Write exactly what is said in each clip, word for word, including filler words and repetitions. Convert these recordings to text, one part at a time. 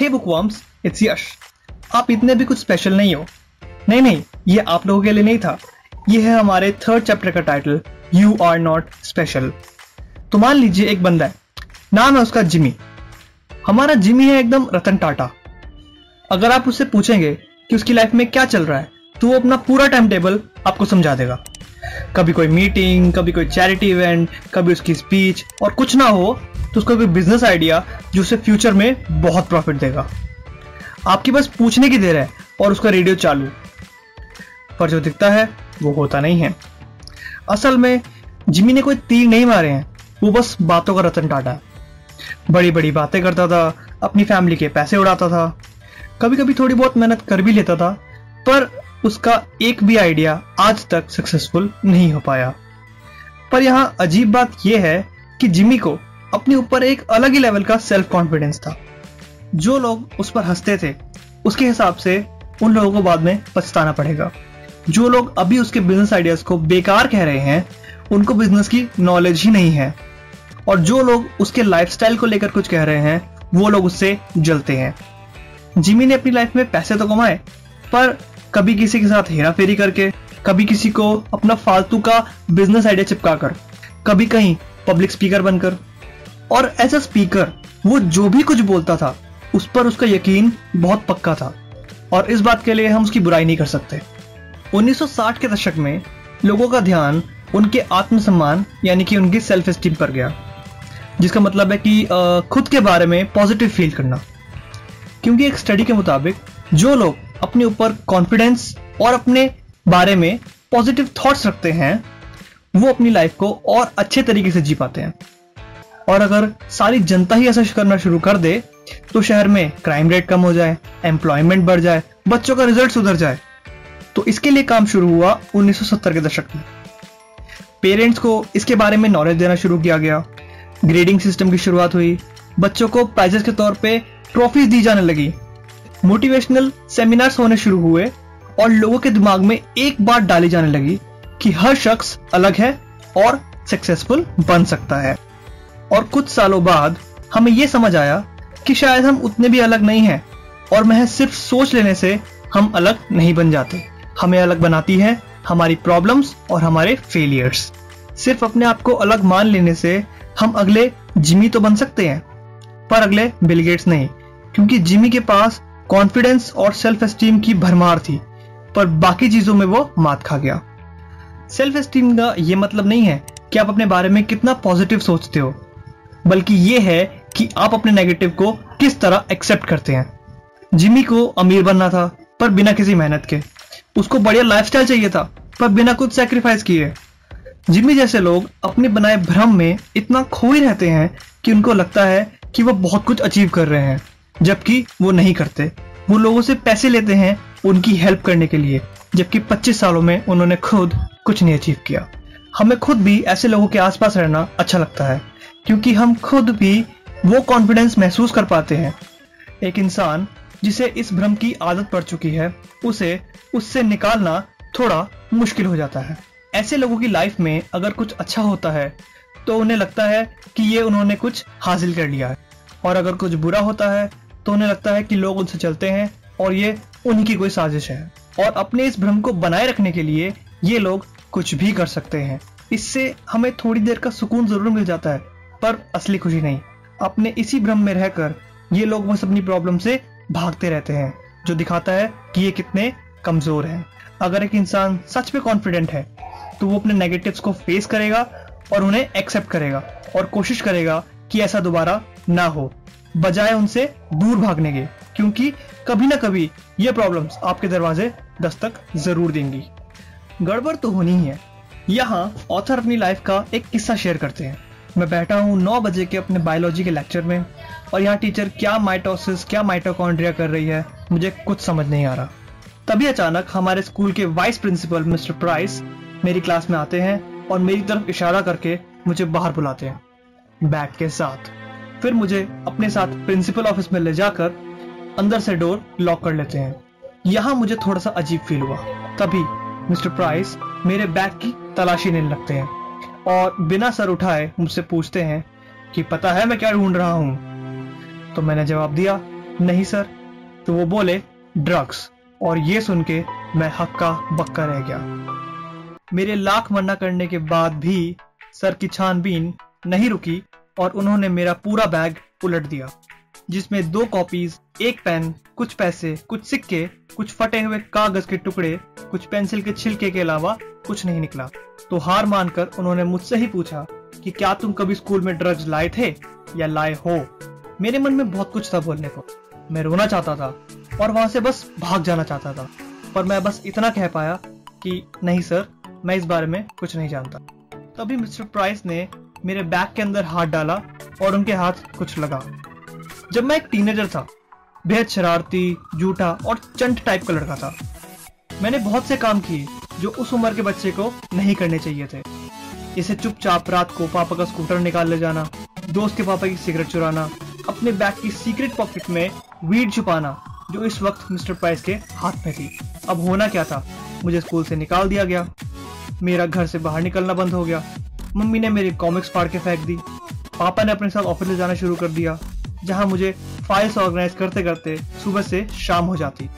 Hey bookworms, it's यश। आप इतने भी कुछ स्पेशल नहीं हो। नहीं नहीं, ये आप लोगों के लिए नहीं था। ये है हमारे थर्ड चैप्टर का title, you are not special. तो मान लीजिए एक बंदा है, नाम है उसका जिमी। हमारा जिमी है एकदम रतन टाटा। अगर आप उससे पूछेंगे कि उसकी लाइफ में क्या चल रहा है तो वो अपना पूरा टाइम टेबल आपको समझा देगा। कभी कोई मीटिंग, कभी कोई चैरिटी इवेंट, कभी उसकी स्पीच, और कुछ ना हो तो उसका कोई बिजनेस आइडिया जो उसे फ्यूचर में बहुत प्रॉफिट देगा। आपके पास पूछने की देर है और उसका रेडियो चालू, पर जो दिखता है वो होता नहीं है। असल में जिमी ने कोई तीर नहीं मारे हैं, वो बस बातों का रतन टाटा। बड़ी बड़ी बातें करता था, अपनी फैमिली के पैसे उड़ाता था, कभी कभी थोड़ी बहुत मेहनत कर भी लेता था, पर उसका एक भी आइडिया आज तक सक्सेसफुल नहीं हो पाया। पर यहाँ अजीब बात यह है कि जिमी को अपने ऊपर एक अलग ही लेवल का सेल्फ कॉन्फिडेंस था। जो लोग उस पर हंसते थे, उसके हिसाब से उन लोगों को बाद में पछताना पड़ेगा। जो लोग अभी उसके बिजनेस आइडियाज को बेकार कह रहे हैं, उनको बिजनेस की नॉलेज ही नहीं है। और जो लोग उसके लाइफस्टाइल को लेकर कुछ कह रहे हैं, वो लोग उससे जलते हैं। जिमी ने अपनी लाइफ में पैसे तो कमाए, पर कभी किसी के साथ हेरा फेरी करके, कभी किसी को अपना फालतू का बिजनेस आइडिया चिपका कर, कभी कहीं पब्लिक स्पीकर बनकर। और एज अ स्पीकर वो जो भी कुछ बोलता था उस पर उसका यकीन बहुत पक्का था, और इस बात के लिए हम उसकी बुराई नहीं कर सकते। उन्नीस सौ साठ के दशक में लोगों का ध्यान उनके आत्मसम्मान यानी कि उनकी सेल्फ एस्टीम पर गया, जिसका मतलब है कि खुद के बारे में पॉजिटिव फील करना। क्योंकि एक स्टडी के मुताबिक जो लोग अपने ऊपर कॉन्फिडेंस और अपने बारे में पॉजिटिव थॉट्स रखते हैं, वो अपनी लाइफ को और अच्छे तरीके से जी पाते हैं। और अगर सारी जनता ही ऐसा करना शुरू कर दे तो शहर में क्राइम रेट कम हो जाए, एम्प्लॉयमेंट बढ़ जाए, बच्चों का रिजल्ट सुधर जाए। तो इसके लिए काम शुरू हुआ उन्नीस सौ सत्तर के दशक में। पेरेंट्स को इसके बारे में नॉलेज देना शुरू किया गया, ग्रेडिंग सिस्टम की शुरुआत हुई, बच्चों को प्राइजेस के तौर पे ट्रॉफीज दी जाने लगी, मोटिवेशनल सेमिनार्स होने शुरू हुए, और लोगों के दिमाग में एक बात डाली जाने लगी कि हर शख्स अलग है और सक्सेसफुल बन सकता है। और कुछ सालों बाद हमें यह समझ आया कि शायद हम उतने भी अलग नहीं हैं, और महज सिर्फ सोच लेने से हम अलग नहीं बन जाते। हमें अलग बनाती है हमारी प्रॉब्लम्स और हमारे फेलियर्स। सिर्फ अपने आप को अलग मान लेने से हम अगले जिमी तो बन सकते हैं, पर अगले बिल गेट्स नहीं। क्योंकि जिमी के पास कॉन्फिडेंस और सेल्फ एस्टीम की भरमार थी, पर बाकी चीजों में वो मात खा गया। सेल्फ एस्टीम का ये मतलब नहीं है कि आप अपने बारे में कितना पॉजिटिव सोचते हो, बल्कि ये है कि आप अपने नेगेटिव को किस तरह एक्सेप्ट करते हैं। जिमी को अमीर बनना था, पर बिना किसी मेहनत के। उसको बढ़िया लाइफस्टाइल चाहिए था, पर बिना कुछ सैक्रिफाइस किए। जिमी जैसे लोग अपने बनाए भ्रम में इतना खोए रहते हैं कि उनको लगता है कि वो बहुत कुछ अचीव कर रहे हैं, जबकि वो नहीं करते। वो लोगों से पैसे लेते हैं उनकी हेल्प करने के लिए, जबकि पच्चीस सालों में उन्होंने खुद कुछ नहीं अचीव किया। हमें खुद भी ऐसे लोगों के आसपास रहना अच्छा लगता है, क्योंकि हम खुद भी वो कॉन्फिडेंस महसूस कर पाते हैं। एक इंसान जिसे इस भ्रम की आदत पड़ चुकी है, उसे उससे निकालना थोड़ा मुश्किल हो जाता है। ऐसे लोगों की लाइफ में अगर कुछ अच्छा होता है तो उन्हें लगता है कि ये उन्होंने कुछ हासिल कर लिया है, और अगर कुछ बुरा होता है तो उन्हें लगता है कि लोग उनसे चलते हैं और ये उनकी कोई साजिश है। और अपने इस भ्रम को बनाए रखने के लिए ये लोग कुछ भी कर सकते हैं। इससे हमें थोड़ी देर का सुकून जरूर मिल जाता है, पर असली खुशी नहीं। अपने इसी भ्रम में रहकर ये लोग बस अपनी प्रॉब्लम से भागते रहते हैं, जो दिखाता है कि ये कितने कमजोर हैं। अगर एक इंसान सच में कॉन्फिडेंट है तो वो अपने नेगेटिव्स को फेस करेगा और उन्हें एक्सेप्ट करेगा, और कोशिश करेगा कि ऐसा दोबारा ना हो, बजाय उनसे दूर भागने के। क्योंकि कभी ना कभी ये प्रॉब्लम्स आपके दरवाजे दस्तक जरूर देंगी। गड़बड़ तो होनी ही है। यहाँ ऑथर अपनी लाइफ का एक किस्सा शेयर करते हैं। मैं बैठा हूँ नौ बजे के अपने बायोलॉजी के लेक्चर में, और यहाँ टीचर क्या माइटोसिस क्या माइटोकॉन्ड्रिया कर रही है, मुझे कुछ समझ नहीं आ रहा। तभी अचानक हमारे स्कूल के वाइस प्रिंसिपल मिस्टर प्राइस मेरी क्लास में आते हैं और मेरी तरफ इशारा करके मुझे बाहर बुलाते हैं, बैग के साथ। फिर मुझे अपने साथ प्रिंसिपल ऑफिस में ले जाकर अंदर से डोर लॉक कर लेते हैं। यहाँ मुझे थोड़ा सा अजीब फील हुआ। तभी मिस्टर प्राइस मेरे बैग की तलाशी लेने लगते हैं और बिना सर उठाए मुझसे पूछते हैं कि पता है मैं क्या ढूंढ रहा हूँ। तो मैंने जवाब दिया नहीं सर। तो वो बोले ड्रग्स, और ये सुन के मैं हक्का बक्का रह गया। मेरे लाख मना करने के बाद भी सर की छानबीन नहीं रुकी और उन्होंने मेरा पूरा बैग उलट दिया, जिसमें दो कॉपीज, एक पेन, कुछ पैसे, कुछ सिक्के, कुछ फटे हुए कागज के टुकड़े, कुछ पेंसिल के छिलके के अलावा कुछ नहीं निकला। तो हार मानकर उन्होंने मुझसे ही पूछा कि क्या तुम कभी स्कूल में ड्रग्स लाए थे या लाए हो। मेरे मन में बहुत कुछ था बोलने को, मैं रोना चाहता था और वहां से बस भाग जाना चाहता था, पर मैं बस इतना कह पाया कि नहीं सर, मैं इस बारे में कुछ नहीं जानता। तभी मिस्टर प्राइस ने मेरे बैग के अंदर हाथ डाला और उनके हाथ कुछ लगा। जब मैं एक टीनेजर था, बेहद शरारती, झूठा और चंट टाइप का लड़का था। मैंने बहुत से काम किए जो उस उम्र के बच्चे को नहीं करने चाहिए थे। इसे चुपचाप रात को पापा का स्कूटर निकाल ले जाना, दोस्त के पापा की सिगरेट चुराना, अपने बैग की सीक्रेट पॉकेट में वीड छुपाना, जो इस वक्त मिस्टर प्राइस के हाथ में थी। अब होना क्या था, मुझे स्कूल से निकाल दिया गया, मेरा घर से बाहर निकलना बंद हो गया, मम्मी ने मेरी कॉमिक्स फाड़ के फेंक दी, पापा ने अपने साथ ऑफिस ले जाना शुरू कर दिया, जहां मुझे फाइल्स ऑर्गेनाइज करते करते सुबह से शाम हो जाती।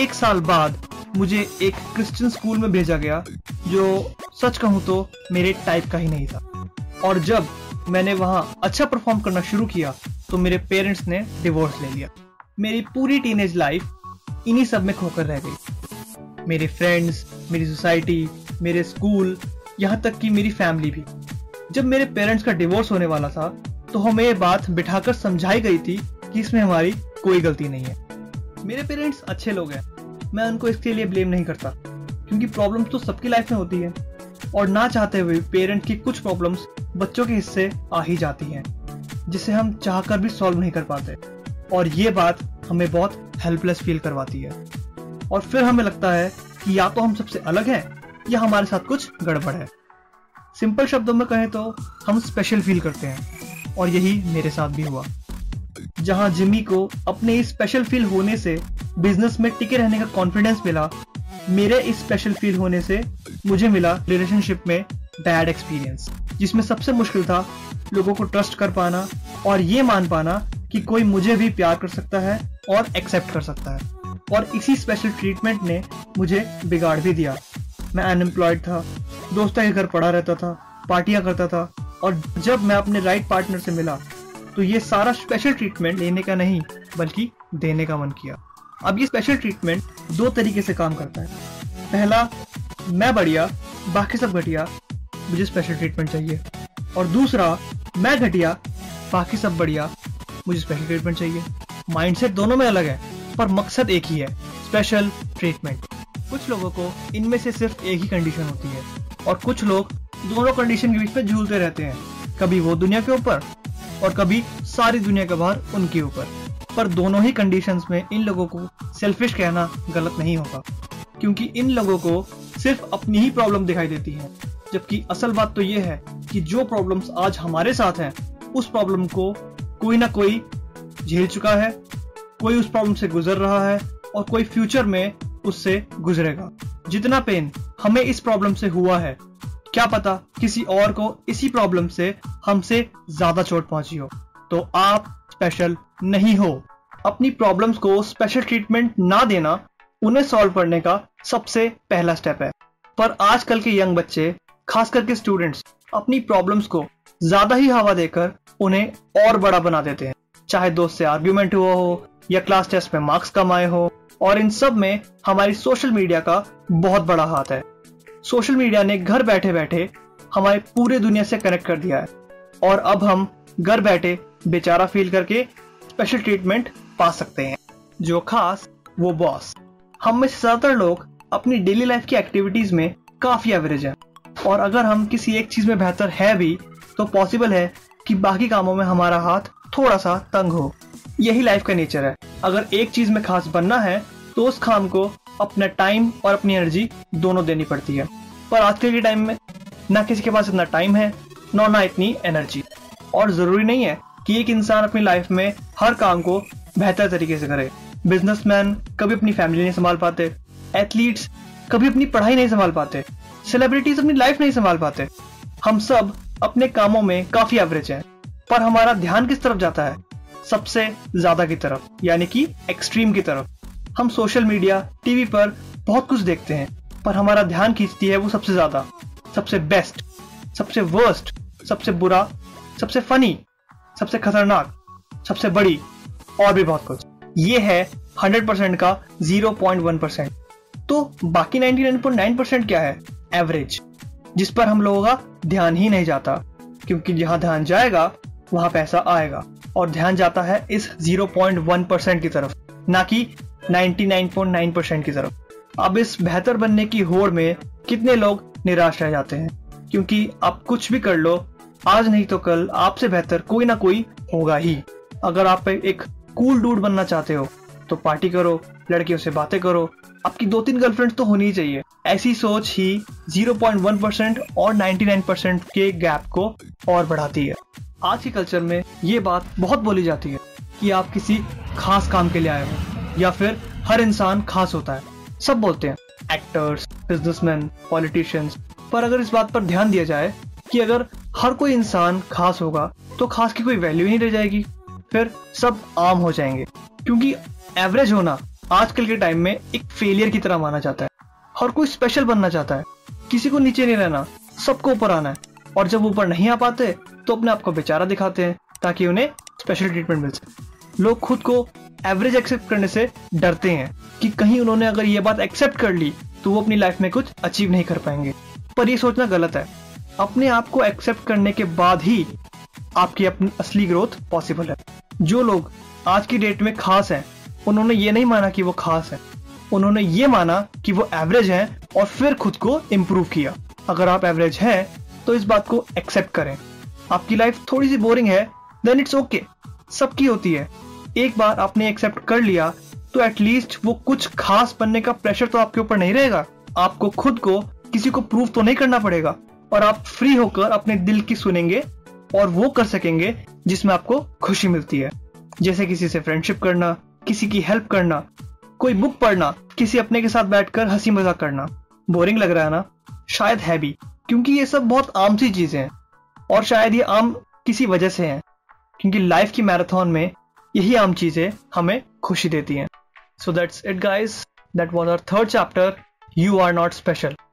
एक साल बाद मुझे एक क्रिश्चियन स्कूल में भेजा गया, जो सच कहूं तो मेरे टाइप का ही नहीं था। और जब मैंने वहां अच्छा परफॉर्म करना शुरू किया तो मेरे पेरेंट्स ने डिवोर्स ले लिया। मेरी पूरी टीनेज लाइफ इन्हीं सब में खोकर रह गई। मेरे फ्रेंड्स, मेरी सोसाइटी, मेरे स्कूल, यहाँ तक कि मेरी फैमिली भी। जब मेरे पेरेंट्स का डिवोर्स होने वाला था तो हमें ये बात बिठाकर समझाई गई थी कि इसमें हमारी कोई गलती नहीं है। मेरे पेरेंट्स अच्छे लोग हैं, मैं उनको इसके लिए ब्लेम नहीं करता, क्योंकि प्रॉब्लम्स तो सबकी लाइफ में होती है और ना चाहते हुए पेरेंट्स की कुछ प्रॉब्लम्स बच्चों के हिस्से आ ही जाती हैं, जिसे हम चाहकर भी सॉल्व नहीं कर पाते, और ये बात हमें बहुत हेल्पलेस फील करवाती है। और फिर हमें लगता है कि या तो हम सबसे अलग हैं या हमारे साथ कुछ गड़बड़ है। सिंपल शब्दों में कहें तो हम स्पेशल फील करते हैं, और यही मेरे साथ भी हुआ। जहां जिमी को अपने इस स्पेशल फील होने से बिजनेस में टिके रहने का कॉन्फिडेंस मिला, मेरे इस स्पेशल फील होने से मुझे मिला रिलेशनशिप में बैड एक्सपीरियंस, जिसमें सबसे मुश्किल था लोगों को ट्रस्ट कर पाना और ये मान पाना कि कोई मुझे भी प्यार कर सकता है और एक्सेप्ट कर सकता है। और इसी स्पेशल ट्रीटमेंट ने मुझे बिगाड़ भी दिया। मैं अनएम्प्लॉयड था, दोस्तों के घर पड़ा रहता था, पार्टियां करता था, और जब मैं अपने राइट पार्टनर से मिला तो ये सारा स्पेशल ट्रीटमेंट लेने का नहीं बल्कि देने का मन किया। अब ये स्पेशल ट्रीटमेंट दो तरीके से काम करता है। पहला, मैं बढ़िया बाकी सब घटिया, मुझे स्पेशल ट्रीटमेंट चाहिए, और दूसरा, मैं घटिया बाकी सब बढ़िया, मुझे स्पेशल ट्रीटमेंट चाहिए। माइंडसेट दोनों में अलग है पर मकसद एक ही है, स्पेशल ट्रीटमेंट। कुछ लोगों को इनमें से सिर्फ एक ही कंडीशन होती है और कुछ लोग दोनों कंडीशन के बीच में झूलते रहते हैं, कभी वो दुनिया के ऊपर और कभी सारी दुनिया के बाहर उनके ऊपर। पर दोनों ही कंडीशंस में इन लोगों को सेल्फिश कहना गलत नहीं होगा, क्योंकि इन लोगों को सिर्फ अपनी ही प्रॉब्लम दिखाई देती है, जबकि असल बात तो ये है कि जो प्रॉब्लम्स आज हमारे साथ हैं उस प्रॉब्लम को कोई ना कोई झेल चुका है, कोई उस प्रॉब्लम से गुजर रहा है और कोई फ्यूचर में उससे गुजरेगा। जितना पेन हमें इस प्रॉब्लम से हुआ है, क्या पता किसी और को इसी प्रॉब्लम से हमसे ज्यादा चोट पहुंची हो। तो आप स्पेशल नहीं हो। अपनी प्रॉब्लम्स को स्पेशल ट्रीटमेंट ना देना उन्हें सॉल्व करने का सबसे पहला स्टेप है। पर आजकल के यंग बच्चे, खास करके स्टूडेंट्स, अपनी प्रॉब्लम्स को ज्यादा ही हवा देकर उन्हें और बड़ा बना देते हैं, चाहे दोस्त से आर्ग्यूमेंट हुआ हो या क्लास टेस्ट में मार्क्स कम आए हो। और इन सब में हमारी सोशल मीडिया का बहुत बड़ा हाथ है। सोशल मीडिया ने घर बैठे बैठे हमारे पूरे दुनिया से कनेक्ट कर दिया है, और अब हम घर बैठे बेचारा फील करके स्पेशल ट्रीटमेंट पा सकते हैं। जो खास वो बॉस। हम में से ज्यादातर लोग अपनी डेली लाइफ की एक्टिविटीज में काफी एवरेज हैं, और अगर हम किसी एक चीज में बेहतर है भी तो पॉसिबल है कि बाकी कामों में हमारा हाथ थोड़ा सा तंग हो। यही लाइफ का नेचर है। अगर एक चीज में खास बनना है तो उस काम को अपना टाइम और अपनी एनर्जी दोनों देनी पड़ती है। पर आजकल के टाइम में ना किसी के पास इतना टाइम है ना ना इतनी एनर्जी, और जरूरी नहीं है कि एक इंसान अपनी लाइफ में हर काम को बेहतर तरीके से करे। बिजनेसमैन कभी अपनी फैमिली नहीं संभाल पाते, एथलीट्स कभी अपनी पढ़ाई नहीं संभाल पाते, सेलिब्रिटीज अपनी लाइफ नहीं संभाल पाते। हम सब अपने कामों में काफी एवरेज है, पर हमारा ध्यान किस तरफ जाता है? सबसे ज्यादा की तरफ, यानी कि एक्सट्रीम की तरफ। हम सोशल मीडिया, टीवी पर बहुत कुछ देखते हैं, पर हमारा ध्यान खींचती है वो सबसे ज्यादा, सबसे बेस्ट, सबसे वर्स्ट, सबसे बुरा, सबसे फनी, सबसे खतरनाक, सबसे बड़ी और भी बहुत कुछ। ये है हंड्रेड परसेंट का जीरो पॉइंट वन परसेंट। तो बाकी निन्यानवे पॉइंट नाइन परसेंट क्या है? एवरेज, जिस पर हम लोगों का ध्यान ही नहीं जाता, क्योंकि जहां ध्यान जाएगा वहां पैसा आएगा, और ध्यान जाता है इस जीरो पॉइंट वन परसेंट की तरफ, ना कि निन्यानवे पॉइंट नाइन परसेंट की तरफ। अब इस बेहतर बनने की होड़ में कितने लोग निराश रह जाते हैं, क्योंकि आप कुछ भी कर लो, आज नहीं तो कल आपसे बेहतर कोई ना कोई होगा ही। अगर आप एक कूल डूड बनना चाहते हो तो पार्टी करो, लड़कियों से बातें करो, आपकी दो तीन गर्लफ्रेंड्स तो होनी चाहिए। ऐसी सोच ही जीरो पॉइंट वन परसेंट और निन्यानवे परसेंट के गैप को और बढ़ाती है। आज के कल्चर में ये बात बहुत बोली जाती है कि आप किसी खास काम के लिए आए हो, या फिर हर इंसान खास होता है, सब बोलते हैं, एक्टर्स, बिजनेसमैन, पॉलिटिशियंस। पर अगर इस बात पर ध्यान दिया जाए कि अगर हर कोई इंसान खास होगा तो खास की कोई वैल्यू ही नहीं रह जाएगी, फिर सब आम हो जाएंगे। क्योंकि एवरेज होना आजकल के टाइम में एक फेलियर की तरह माना जाता है। हर कोई स्पेशल बनना चाहता है, किसी को नीचे नहीं रहना, सबको ऊपर आना है, और जब ऊपर नहीं आ पाते तो अपने आप को बेचारा दिखाते हैं ताकि उन्हें स्पेशल ट्रीटमेंट मिल सके। लोग खुद को एवरेज एक्सेप्ट करने से डरते हैं कि कहीं उन्होंने अगर ये बात एक्सेप्ट कर ली तो वो अपनी लाइफ में कुछ अचीव नहीं कर पाएंगे। पर ये सोचना गलत है, अपने आप को एक्सेप्ट करने के बाद ही आपकी अपनी असली ग्रोथ पॉसिबल है। जो लोग आज की डेट में खास हैं, उन्होंने ये नहीं माना कि वो खास हैं, उन्होंने ये माना कि वो एवरेज हैं और फिर खुद को इम्प्रूव किया। अगर आप एवरेज हैं तो इस बात को एक्सेप्ट करें। आपकी लाइफ थोड़ी सी बोरिंग है, देन इट्स ओके, सबकी होती है। एक बार आपने एक्सेप्ट कर लिया तो एटलीस्ट वो कुछ खास बनने का प्रेशर तो आपके ऊपर नहीं रहेगा, आपको खुद को किसी को प्रूव तो नहीं करना पड़ेगा, और आप फ्री होकर अपने दिल की सुनेंगे और वो कर सकेंगे जिसमें आपको खुशी मिलती है, जैसे किसी से फ्रेंडशिप करना, किसी की हेल्प करना, कोई बुक पढ़ना, किसी अपने के साथ बैठकर हंसी मजाक करना। बोरिंग लग रहा है ना? शायद है भी, क्योंकि ये सब बहुत आम सी चीजें हैं, और शायद ये आम किसी वजह से हैं, क्योंकि लाइफ की मैराथन में यही आम चीजें हमें खुशी देती हैं। So that's it guys, that was our third chapter, you are not special.